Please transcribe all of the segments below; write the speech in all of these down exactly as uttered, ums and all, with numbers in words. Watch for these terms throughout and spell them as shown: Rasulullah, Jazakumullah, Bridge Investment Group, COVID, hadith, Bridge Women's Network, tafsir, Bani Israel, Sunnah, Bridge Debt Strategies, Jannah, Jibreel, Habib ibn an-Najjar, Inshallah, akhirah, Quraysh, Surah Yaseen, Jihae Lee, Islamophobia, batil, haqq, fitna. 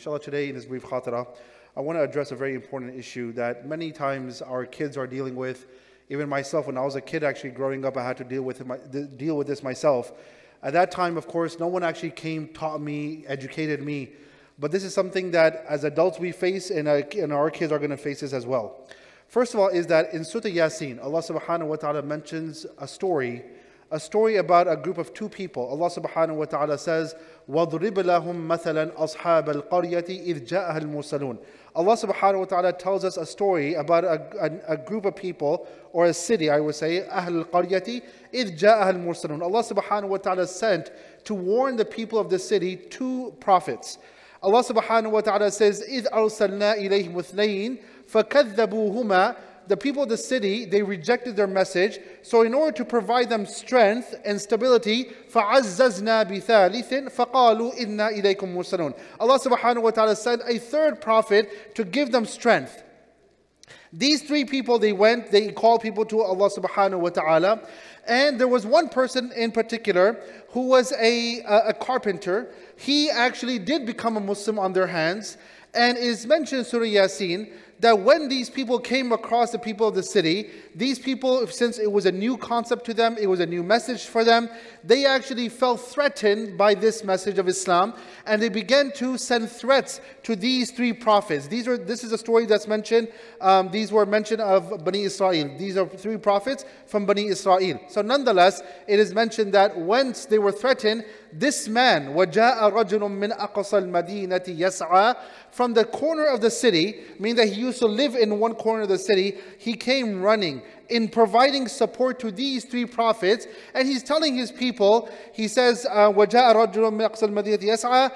Inshallah, today in this brief khatira, I want to address a very important issue that many times our kids are dealing with. Even myself, when I was a kid actually growing up, I had to deal with it, deal with this myself. At that time, of course, no one actually came, taught me, educated me. But this is something that as adults we face, and our kids are going to face this as well. First of all is that in Surah Yaseen, Allah subhanahu wa ta'ala mentions a story, a story about a group of two people. Allah subhanahu wa ta'ala says, وَضْرِبْ لَهُمْ مَثَلًا أَصْحَابَ الْقَرْيَةِ إِذْ جَاءَهَا الْمُرْسَلُونَ. Allah subhanahu wa ta'ala tells us a story about a, a, a group of people, or a city, I would say, أَهْلُ الْقَرْيَةِ إِذْ جَاءَهَا الْمُرْسَلُونَ. Allah subhanahu wa ta'ala sent to warn the people of the city two prophets. Allah subhanahu wa ta'ala says, إِذْ أَرْسَلْنَا إِلَيْهِمُ اثْنَيْنِ فَكَذَّبُوهُمَا. The people of the city, they rejected their message. So in order to provide them strength and stability, فَعَزَّزْنَا بِثَالِثٍ فَقَالُوا إِنَّا إِلَيْكُمْ مُرْسَلُونَ. Allah subhanahu wa ta'ala sent a third prophet to give them strength. These three people, they went, they called people to Allah subhanahu wa ta'ala. And there was one person in particular who was a, a, a carpenter. He actually did become a Muslim on their hands. And is mentioned in Surah Yaseen that when these people came across the people of the city, these people, since it was a new concept to them, it was a new message for them, they actually felt threatened by this message of Islam, and they began to send threats to these three prophets. These are, this is a story that's mentioned, um, these were mentioned of Bani Israel. These are three prophets from Bani Israel. So nonetheless, it is mentioned that once they were threatened, this man, وَجَاءَ رَجُلٌ مِّنْ أَقْصَى الْمَدِينَةِ يَسْعَى, from the corner of the city, meaning that he used to live in one corner of the city, he came running in providing support to these three prophets, and he's telling his people, he says, وَجَاءَ رَجُلٌ مِّنْ أَقْصَى الْمَدِينَةِ يَسْعَى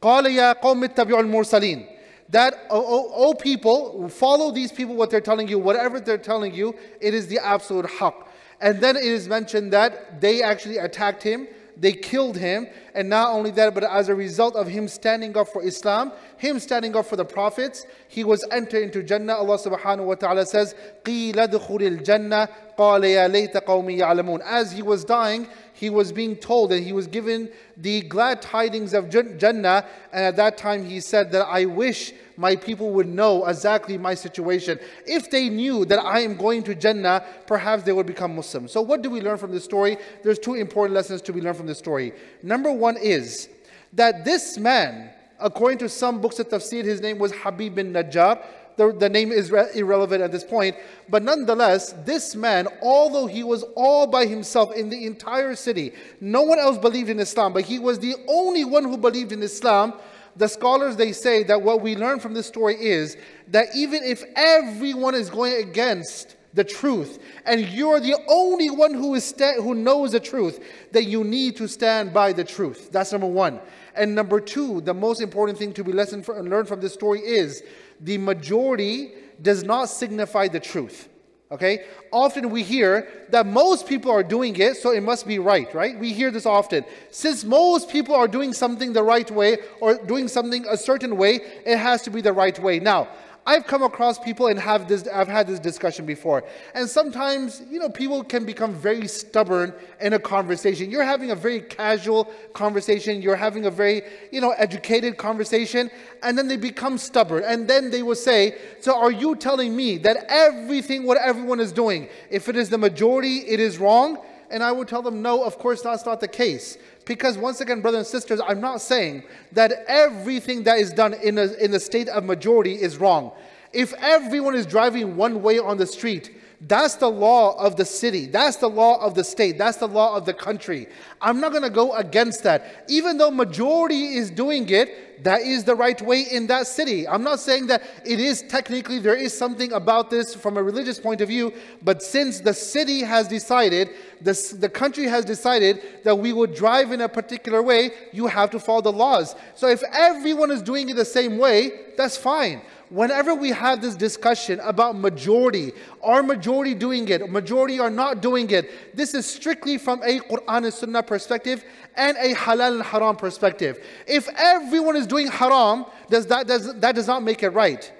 قَالَ يَا قَوْمِ اتَّبِعُوا المرسلين. That, oh, oh, oh people, follow these people, what they're telling you, whatever they're telling you, it is the absolute haqq. And then it is mentioned that they actually attacked him, they killed him, and not only that, but as a result of him standing up for Islam, him standing up for the prophets, he was entered into Jannah. Allah subhanahu wa ta'ala says, قِيلَ دُخُلِ الْجَنَّةِ قَالَ يَا لَيْتَ قَوْمِ يَعْلَمُونَ. As he was dying, he was being told and he was given the glad tidings of Jannah, and at that time he said that, I wish my people would know exactly my situation. If they knew that I am going to Jannah, perhaps they would become Muslim. So what do we learn from this story? There's two important lessons to be learned from this story. Number one is that this man, according to some books of tafsir, his name was Habib ibn an-Najjar. The, the name is re irrelevant at this point. But nonetheless, this man, although he was all by himself in the entire city, no one else believed in Islam, but he was the only one who believed in Islam. The scholars, they say that what we learn from this story is that even if everyone is going against the truth, and you're the only one who is who knows the truth, that you need to stand by the truth. That's number one. And number two, the most important thing to be lesson and learned from this story is the majority does not signify the truth. Okay? Often we hear that most people are doing it, so it must be right, right? We hear this often. Since most people are doing something the right way, or doing something a certain way, it has to be the right way. Now, I've come across people and have this, I've had this discussion before. And sometimes, you know, people can become very stubborn in a conversation. You're having a very casual conversation. You're having a very, you know, educated conversation. And then they become stubborn. And then they will say, so are you telling me that everything, what everyone is doing, if it is the majority, it is wrong? And I would tell them, no, of course, that's not the case. Because once again, brothers and sisters, I'm not saying that everything that is done in a, in the state of majority is wrong. If everyone is driving one way on the street, that's the law of the city. That's the law of the state. That's the law of the country. I'm not going to go against that. Even though majority is doing it, that is the right way in that city. I'm not saying that it is technically, there is something about this from a religious point of view, but since the city has decided, the, the country has decided that we will drive in a particular way, you have to follow the laws. So if everyone is doing it the same way, that's fine. Whenever we have this discussion about majority, are majority doing it, majority are not doing it, this is strictly from a Qur'an and Sunnah perspective and a halal and haram perspective. If everyone is doing haram, does that, does, that does not make it right.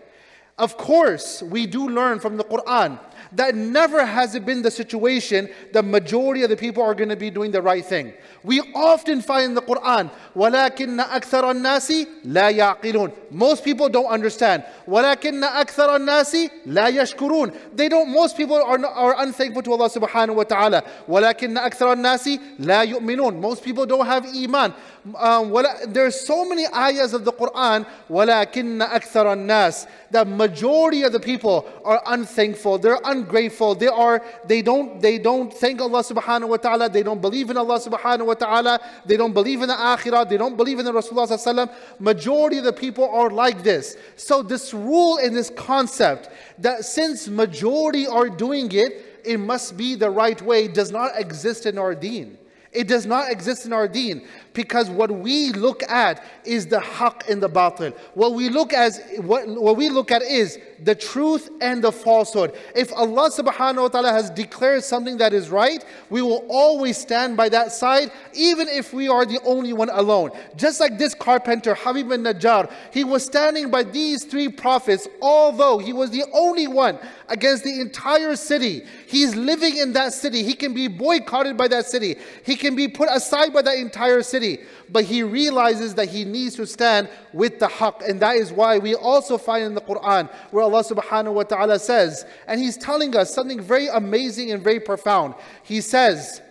Of course, we do learn from the Qur'an That never has it been the situation. The majority of the people are going to be doing the right thing. We often find in the Quran, وَلَكِنَّ أَكْثَرَ النَّاسِ لَا يَعْقِلُونَ. Most people don't understand. وَلَكِنَّ أَكْثَرَ النَّاسِ لَا يَشْكُرُونَ. They don't, most people are, are unthankful to Allah subhanahu wa ta'ala. وَلَكِنَّ أَكْثَرَ النَّاسِ لَا يُؤْمِنُونَ. Most people don't have iman. Um, there are so many ayahs of the Quran, وَلَكِنَّ أَكْثَرَ النَّاسِ. The majority of the people are unthankful. They're ungrateful. They are. They don't. They don't thank Allah subhanahu wa taala. They don't believe in Allah subhanahu wa taala. They don't believe in the akhirah. They don't believe in the Rasulullah sallallahu alaihi wasallam. Majority of the people are like this. So this rule and this concept that since majority are doing it, it must be the right way does not exist in our deen. It does not exist in our deen, because what we look at is the haqq and the batil. What we look as what, what we look at is the truth and the falsehood. If Allah subhanahu wa ta'ala has declared something that is right, we will always stand by that side, even if we are the only one alone. Just like this carpenter, Habib ibn an-Najjar, he was standing by these three prophets, although he was the only one against the entire city. He's living in that city. He can be boycotted by that city. He can be put aside by that entire city. But he realizes that he needs to stand with the haqq. And that is why we also find in the Quran where Allah subhanahu wa ta'ala says, and he's telling us something very amazing and very profound. He says,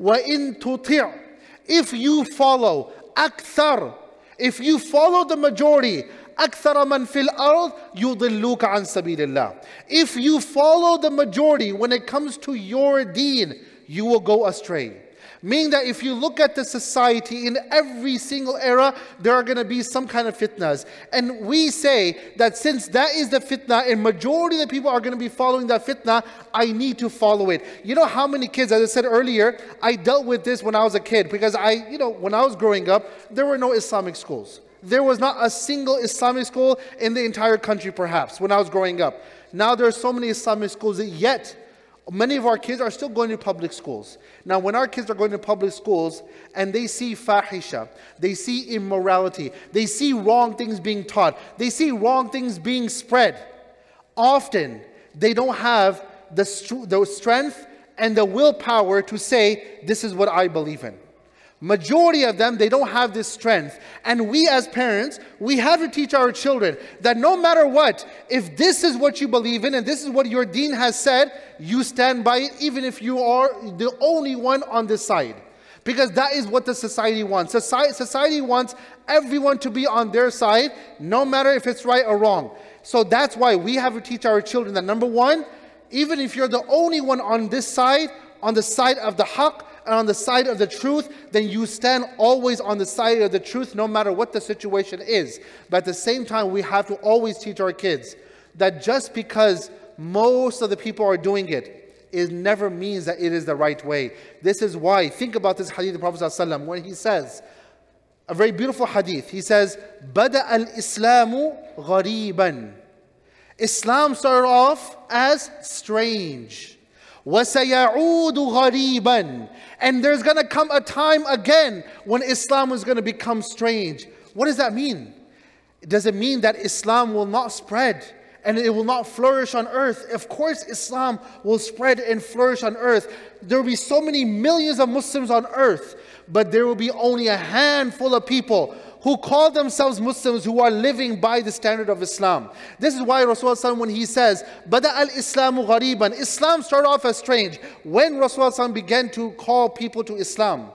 وَإِن تُطِعْ, if you follow, أَكْثَرْ, if you follow the majority, أَكْثَرَ مَنْ فِي الْأَرْضِ يُضِلُّكَ عَنْ سَبِيلِ اللَّهِ. If you follow the majority when it comes to your deen, you will go astray. Meaning that if you look at the society in every single era, there are going to be some kind of fitnas. And we say that since that is the fitna and majority of the people are going to be following that fitna, I need to follow it. You know how many kids, as I said earlier, I dealt with this when I was a kid, because I, you know, when I was growing up, there were no Islamic schools. There was not a single Islamic school in the entire country, perhaps, when I was growing up. Now there are so many Islamic schools, that yet many of our kids are still going to public schools. Now, when our kids are going to public schools and they see fahisha, they see immorality, they see wrong things being taught, they see wrong things being spread, often they don't have the, st the strength and the willpower to say, this is what I believe in. Majority of them, they don't have this strength. And we as parents, we have to teach our children that no matter what, if this is what you believe in and this is what your deen has said, you stand by it, even if you are the only one on this side. Because that is what the society wants. Society, society wants everyone to be on their side, no matter if it's right or wrong. So that's why we have to teach our children that, number one, even if you're the only one on this side, on the side of the haqq, and on the side of the truth, then you stand always on the side of the truth, no matter what the situation is. But at the same time, we have to always teach our kids that just because most of the people are doing it, it never means that it is the right way. This is why, think about this hadith of the Prophet ﷺ, when he says, a very beautiful hadith, he says, بَدَأَ الْإِسْلَامُ غَرِيبًا. Islam started off as strange. وَسَيَعُودُ غَرِيبًا. And there's going to come a time again when Islam is going to become strange. What does that mean? Does it mean that Islam will not spread and it will not flourish on earth? Of course Islam will spread and flourish on earth. There will be so many millions of Muslims on earth, but there will be only a handful of people who call themselves Muslims, who are living by the standard of Islam. This is why Rasulullah, when he says, Bada al-Islamu ghariban, Islam started off as strange. When Rasulullah began to call people to Islam,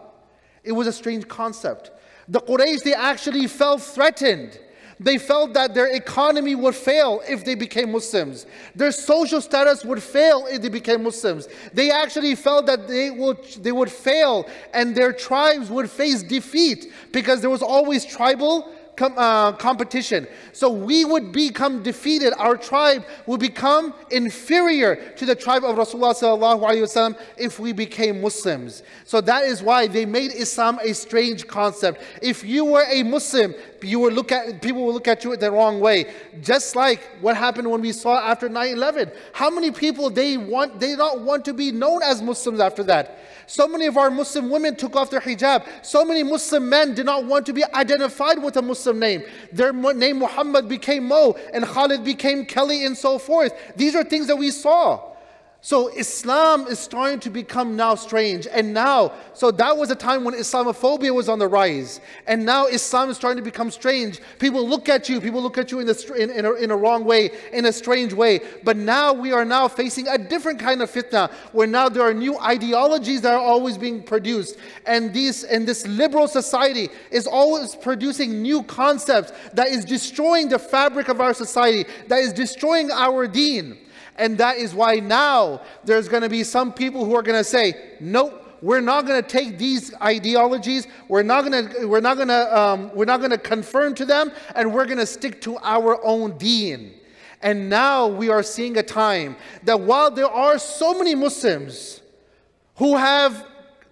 it was a strange concept. The Quraysh, they actually felt threatened. They felt that their economy would fail if they became Muslims. Their social status would fail if they became Muslims. They actually felt that they would, they would fail and their tribes would face defeat, because there was always tribal com uh, competition. So we would become defeated. Our tribe would become inferior to the tribe of Rasulullah sallallahu alaihi wasallam if we became Muslims. So that is why they made Islam a strange concept. If you were a Muslim, you will look at, people will look at you the wrong way. Just like what happened when we saw after nine eleven. How many people, they want, they don't want to be known as Muslims after that. So many of our Muslim women took off their hijab. So many Muslim men did not want to be identified with a Muslim name. Their name Muhammad became Mo, and Khalid became Kelly, and so forth. These are things that we saw. So Islam is starting to become now strange. And now, so that was a time when Islamophobia was on the rise. And now Islam is starting to become strange. People look at you. People look at you in, the, in, in, a, in a wrong way, in a strange way. But now we are now facing a different kind of fitna, where now there are new ideologies that are always being produced. And, these, and this liberal society is always producing new concepts that is destroying the fabric of our society, that is destroying our deen. And that is why now there's going to be some people who are going to say, nope, we're not going to take these ideologies. We're not going to, we're not going to, um, we're not going to conform to them, and we're going to stick to our own deen. And now we are seeing a time that while there are so many Muslims who have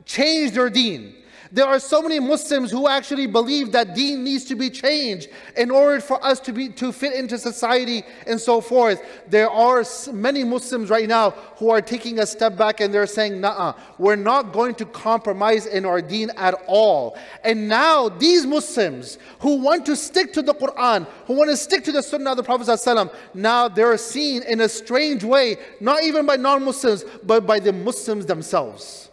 changed their deen, there are so many Muslims who actually believe that deen needs to be changed in order for us to be to fit into society and so forth. There are many Muslims right now who are taking a step back, and they're saying, nah, we're not going to compromise in our deen at all. And now these Muslims who want to stick to the Quran, who want to stick to the Sunnah of the Prophet ﷺ, now they're seen in a strange way, not even by non-Muslims, but by the Muslims themselves.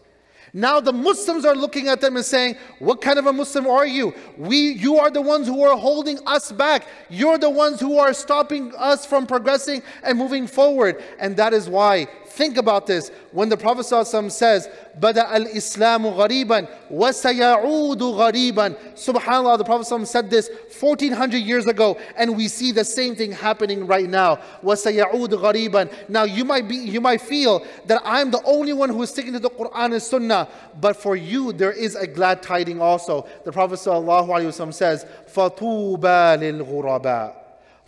Now the Muslims are looking at them and saying, what kind of a Muslim are you? We, you are the ones who are holding us back. You're the ones who are stopping us from progressing and moving forward. And that is why, think about this, when the Prophet ﷺ says, Bada al-Islamu ghariban, wa sayaudu ghariban. SubhanAllah, the Prophet ﷺ said this fourteen hundred years ago, and we see the same thing happening right now. Wa sayaudu ghariban. Now you might be, you might feel that I'm the only one who is sticking to the Quran and Sunnah, but for you there is a glad tiding also. The Prophet ﷺ says, Fatuba lil ghuraba.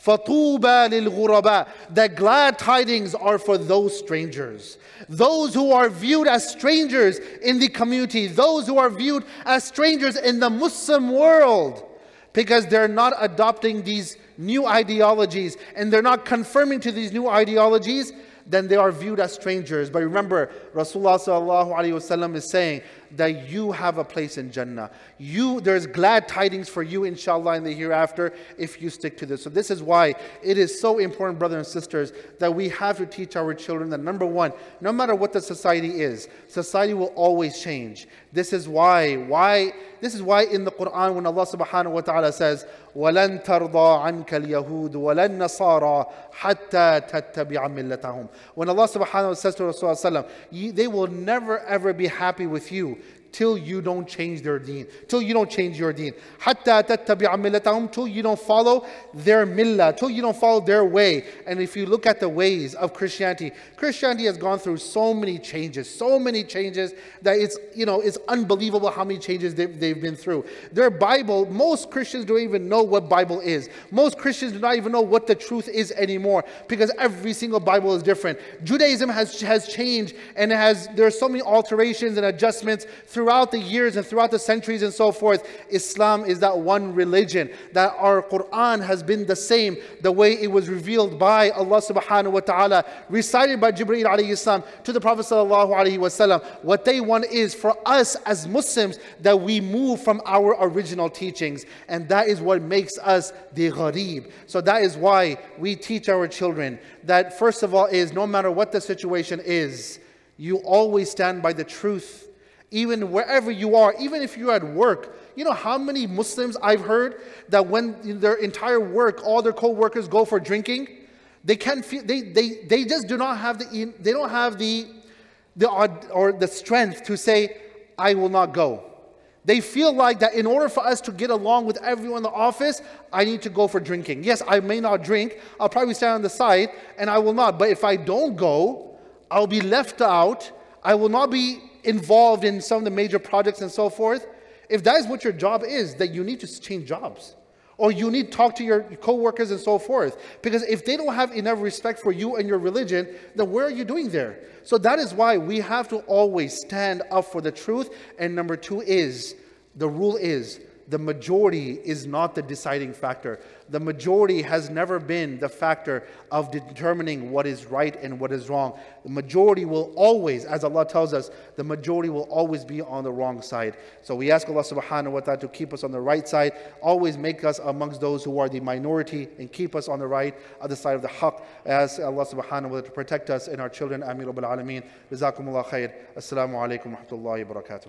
فَطُوبَى لِلْغُرَبَاءِ. The glad tidings are for those strangers. Those who are viewed as strangers in the community. Those who are viewed as strangers in the Muslim world. Because they're not adopting these new ideologies. And they're not conforming to these new ideologies. Then they are viewed as strangers. But remember, Rasulullah sallallahu alaihi wasallam is saying that you have a place in Jannah. You, there's glad tidings for you, inshallah, in the hereafter, if you stick to this. So this is why it is so important, brothers and sisters, that we have to teach our children that, number one, no matter what the society is, society will always change. This is why, why, this is why in the Quran, when Allah subhanahu wa ta'ala says, وَلَن تَرْضَى عَنْكَ الْيَهُودُ وَلَن نَصَارَى حَتَّى تَتَّبِعَ مِلَّتَهُمْ. When Allah subhanahu wa ta'ala says to Rasulullah, they will never ever be happy with you till you don't change their deen, till you don't change your deen. Hatta tattabi'a millatahum, till you don't follow their millah, till you don't follow their way. And if you look at the ways of Christianity, Christianity has gone through so many changes, so many changes that it's, you know, it's unbelievable how many changes they've, they've been through. Their Bible, most Christians don't even know what Bible is. Most Christians do not even know what the truth is anymore, because every single Bible is different. Judaism has, has changed, and it has, there are so many alterations and adjustments through throughout the years and throughout the centuries and so forth. Islam is that one religion, that our Quran has been the same, the way it was revealed by Allah subhanahu wa ta'ala, recited by Jibreel alayhi salam to the Prophet sallallahu alayhi wa sallam. What they want is for us as Muslims that we move from our original teachings, and that is what makes us the gharib. So that is why we teach our children that, first of all, is no matter what the situation is, you always stand by the truth. Even wherever you are, even if you're at work. You know how many Muslims I've heard that when their entire work, all their co-workers go for drinking, they can't feel, they, they, they just do not have the, they don't have the, the, or the strength to say, I will not go. They feel like that in order for us to get along with everyone in the office, I need to go for drinking. Yes, I may not drink, I'll probably stand on the side and I will not. But if I don't go, I'll be left out, I will not be involved in some of the major projects and so forth. If that is what your job is, that you need to change jobs, or you need to talk to your co-workers and so forth, because if they don't have enough respect for you and your religion, then what are you doing there? So that is why we have to always stand up for the truth. And number two is, the rule is, the majority is not the deciding factor. The majority has never been the factor of determining what is right and what is wrong. The majority will always, as Allah tells us, the majority will always be on the wrong side. So we ask Allah subhanahu wa ta'ala to keep us on the right side, always make us amongst those who are the minority, and keep us on the right, other side of the haqq. As Allah subhanahu wa ta'ala to protect us and our children. Ameen Rabbil Alameen. Jazakumullah khair. Assalamu alaikum wa rahmatullahi wa barakatuh.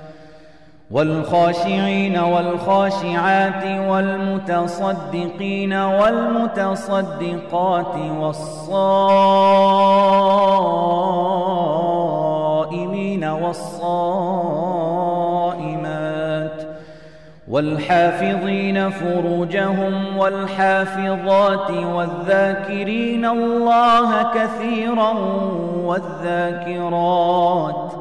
والخاشعين والخاشعات والمتصدقين والمتصدقات والصائمين والصائمات والحافظين فروجهم والحافظات والذاكرين الله كثيرا والذاكرات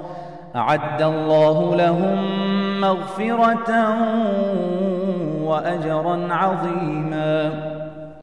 أعد الله لهم مغفرة وأجرا عظيما.